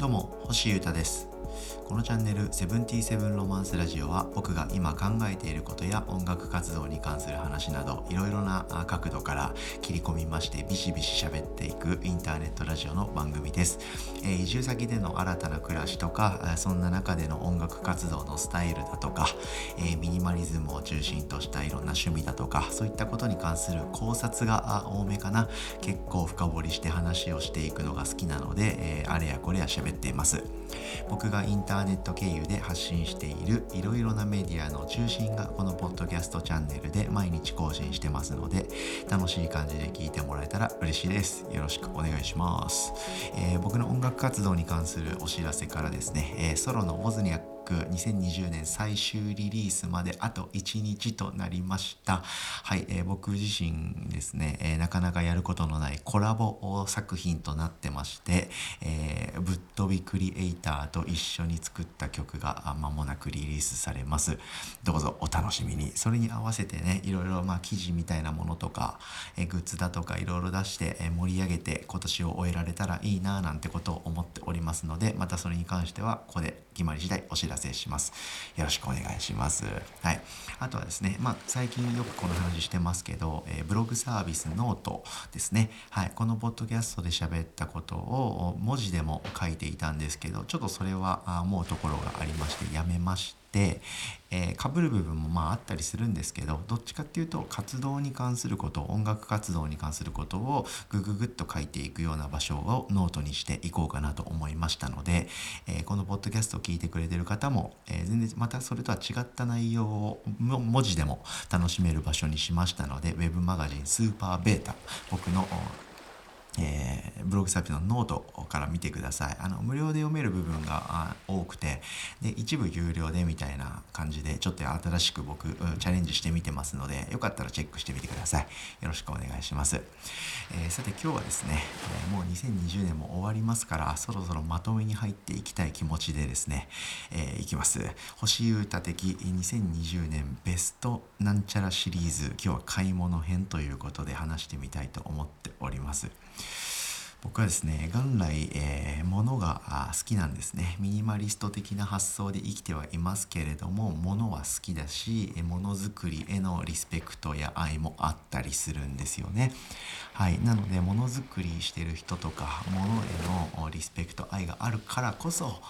どうも、星優太です。このチャンネル77ロマンスラジオは、僕が今考えていることや音楽活動に関する話など、いろいろな角度から切り込みましてビシビシ喋っていくインターネットラジオの番組です。移住先での新たな暮らしとか、そんな中での音楽活動のスタイルだとか、ミニマリズムを中心としたいろんな趣味だとか、そういったことに関する考察が多めかな。結構深掘りして話をしていくのが好きなので、あれやこれや喋っています。僕がインターネット経由で発信しているいろいろなメディアの中心がこのポッドキャストチャンネルで毎日更新してますので、楽しい感じで聞いてもらえたら嬉しいです。よろしくお願いします。僕の音楽活動に関するお知らせからですね、ソロのウォズニャック2020年最終リリースまであと1日となりました。はい、僕自身ですね、なかなかやることのないコラボ作品となってまして、ぶっ飛びクリエイターと一緒に作った曲が間もなくリリースされます。どうぞお楽しみに。それに合わせてね、いろいろ記事みたいなものとか、グッズだとかいろいろ出して、盛り上げて今年を終えられたらいいななんてことを思っておりますので、またそれに関してはここで決まり次第お知らせします。よろしくお願いします。はい、あとはですね、最近よくこの話してますけど、ブログサービスノートですね。はい、このポッドキャストで喋ったことを文字でも書いていたんですけど、ちょっとそれは思うところがありましてやめました。で、被る部分もあったりするんですけど、どっちかっていうと活動に関すること、音楽活動に関することをグッと書いていくような場所をノートにしていこうかなと思いましたので、このポッドキャストを聞いてくれてる方も、全然またそれとは違った内容を文字でも楽しめる場所にしましたので、ウェブマガジンスーパーベータ、僕のブログサービスのノートから見てください。無料で読める部分が多くて、で一部有料でみたいな感じで、ちょっと新しく僕チャレンジしてみてますので、よかったらチェックしてみてください。よろしくお願いします。さて、今日はですね、もう2020年も終わりますから、そろそろまとめに入っていきたい気持ちでですね、いきます。星優太的2020年ベストなんちゃらシリーズ、今日は買い物編ということで話してみたいと思っております。僕はですね、元来、物が好きなんですね。ミニマリスト的な発想で生きてはいますけれども、物は好きだし、物作りへのリスペクトや愛もあったりするんですよね。はい、なので物作りしてる人とか、物へのリスペクト、愛があるからこそ、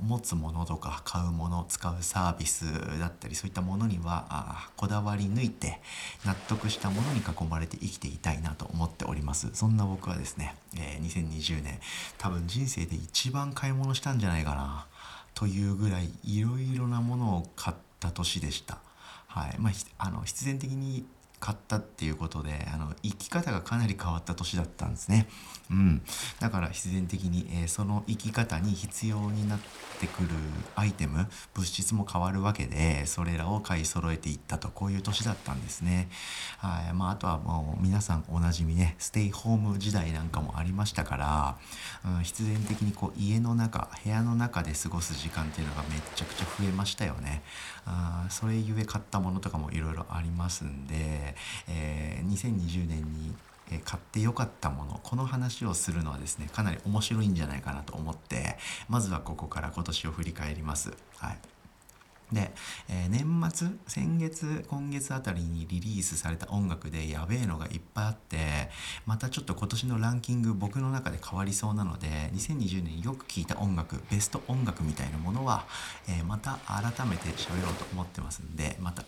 持つものとか買うもの、使うサービスだったり、そういったものにはこだわり抜いて、納得したものに囲まれて生きていたいなと思っております。そんな僕はですね、2020年多分人生で一番買い物したんじゃないかなというぐらい、いろいろなものを買った年でした。はい、必然的に買ったっていうことで、生き方がかなり変わった年だったんですね。うん、だから必然的に、その生き方に必要になってくるアイテム、物質も変わるわけで、それらを買い揃えていったと、こういう年だったんですね。はい、あとはもう皆さんおなじみね、ステイホーム時代なんかもありましたから、必然的にこう家の中、部屋の中で過ごす時間っていうのがめちゃくちゃ増えましたよね。それゆえ買ったものとかもいろいろありますんで、2020年に買ってよかったもの、この話をするのはですね、かなり面白いんじゃないかなと思って、まずはここから今年を振り返ります。はい、で、年末、今月あたりにリリースされた音楽でやべえのがいっぱいあって、またちょっと今年のランキング僕の中で変わりそうなので、2020年よく聴いた音楽、ベスト音楽みたいなものは、また改めて喋ろうと思ってますんで、また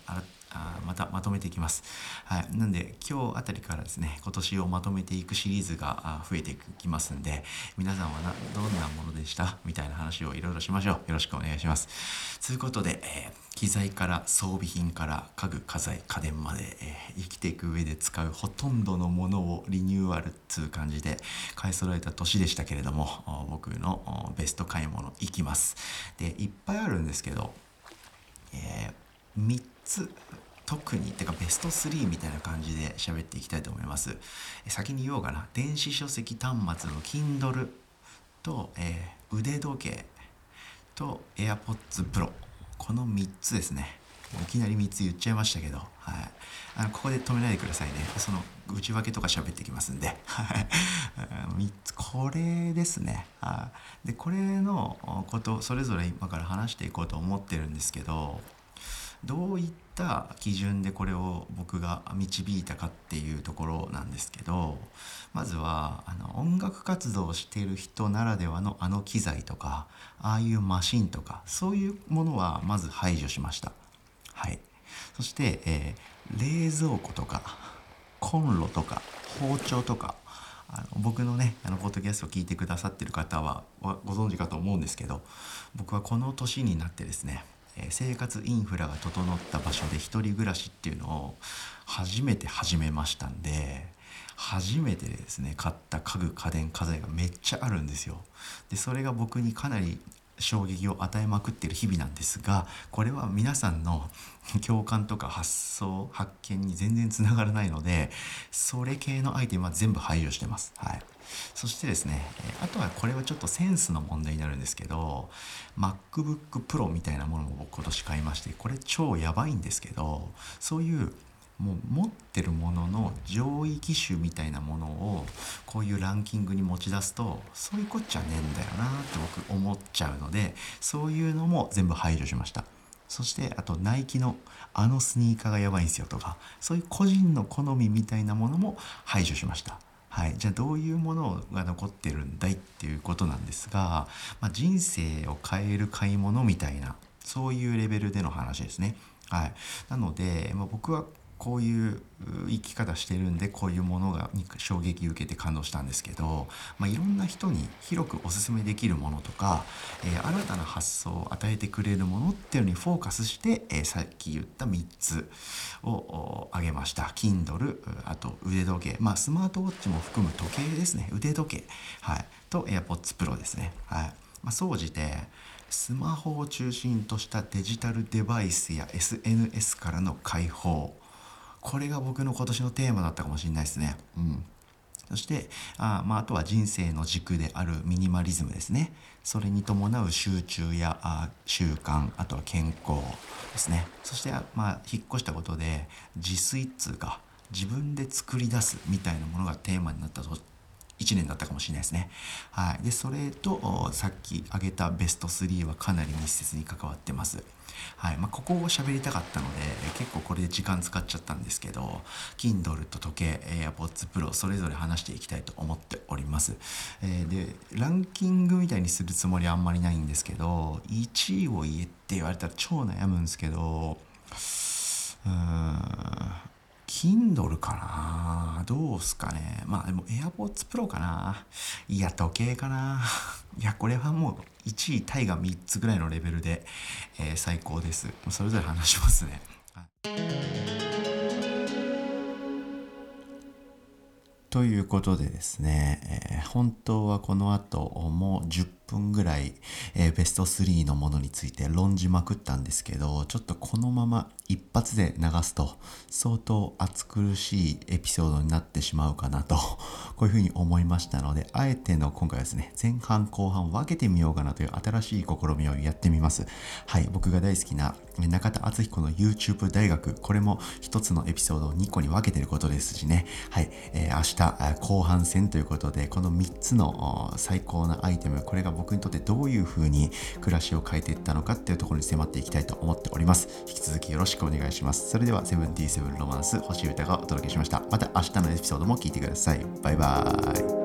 まとめていきます。はい、なんで今日あたりからですね、今年をまとめていくシリーズが増えていきますんで、皆さんはどんなものでしたみたいな話をいろいろしましょう。よろしくお願いします。ということで、機材から装備品から家具、家財、家電まで、生きていく上で使うほとんどのものをリニューアルっていう感じで買い揃えた年でしたけれども、僕のベスト買い物いきます。で、いっぱいあるんですけど、3つ特にベスト3みたいな感じで喋っていきたいと思います。先に言おうかな。電子書籍端末の Kindle と、腕時計と AirPods Pro、 この3つですね。いきなり3つ言っちゃいましたけど、はい、ここで止めないでくださいね。その内訳とか喋ってきますんで、はい、3つこれですね。でこれのことそれぞれ今から話していこうと思ってるんですけど、どういった基準でこれを僕が導いたかっていうところなんですけど、まずは音楽活動をしている人ならではの機材とか、ああいうマシンとかそういうものはまず排除しました。はい、そして、冷蔵庫とかコンロとか包丁とか、僕のねポッドキャストを聞いてくださってる方はご存知かと思うんですけど、僕はこの年になってですね、生活インフラが整った場所で一人暮らしっていうのを初めて始めましたんで、初めてですね買った家具家電家財がめっちゃあるんですよ。でそれが僕にかなり衝撃を与えまくっている日々なんですが、これは皆さんの共感とか発想発見に全然つながらないので、それ系のアイテムは全部排除してます。はい、そしてですね、あとはこれはちょっとセンスの問題になるんですけど、 MacBook Pro みたいなものも今年買いまして、これ超やばいんですけど、そういうもう持ってるものの上位機種みたいなものをこういうランキングに持ち出すと、そういうこっちゃねえんだよなって僕思っちゃうので、そういうのも全部排除しました。そしてあとナイキのスニーカーがやばいんですよとか、そういう個人の好みみたいなものも排除しました。はい、じゃあどういうものが残ってるんだいっていうことなんですが、人生を変える買い物みたいな、そういうレベルでの話ですね。はい、なので、僕はこういう生き方してるんで、こういうものが衝撃受けて感動したんですけど、いろんな人に広くおすすめできるものとか、新たな発想を与えてくれるものっていうのにフォーカスして、さっき言った3つを挙げました。 Kindle、 あと腕時計、スマートウォッチも含む時計ですね、腕時計、はい、と AirPods Pro ですね。はい、総じてスマホを中心としたデジタルデバイスや SNS からの解放、これが僕の今年のテーマだったかもしれないですね。うん、そしてあとは人生の軸であるミニマリズムですね。それに伴う集中や習慣、あとは健康ですね。そして引っ越したことで自炊っていうか自分で作り出すみたいなものがテーマになったと1年だったかもしれないですね。はい、でそれとさっき挙げたベスト3はかなり密接に関わってます。はい、ここを喋りたかったので結構これで時間使っちゃったんですけど、 Kindle と時計、 AirPods Pro それぞれ話していきたいと思っております。でランキングみたいにするつもりはあんまりないんですけど、1位を言えって言われたら超悩むんですけど、Kindle かな、どうすかね。でも AirPods Pro かな、いや時計かな、いやこれはもう1位タイが3つぐらいのレベルで、最高です。それぞれ話しますね。ということでですね、本当はこの後もう10分ぐらい、ベスト3のものについて論じまくったんですけど、ちょっとこのまま一発で流すと相当暑苦しいエピソードになってしまうかなとこういうふうに思いましたので、あえての今回はですね、前半後半分けてみようかなという新しい試みをやってみます。はい、僕が大好きな中田敦彦の YouTube 大学、これも一つのエピソードを2個に分けてることですしね。はい、明日後半戦ということで、この3つの最高なアイテム、これが僕にとってどういうふうに暮らしを変えていったのかっていうところに迫っていきたいと思っております。引き続きよろしくお願いします。それでは77ロマンス星歌がお届けしました。また明日のエピソードも聞いてください。バイバーイ。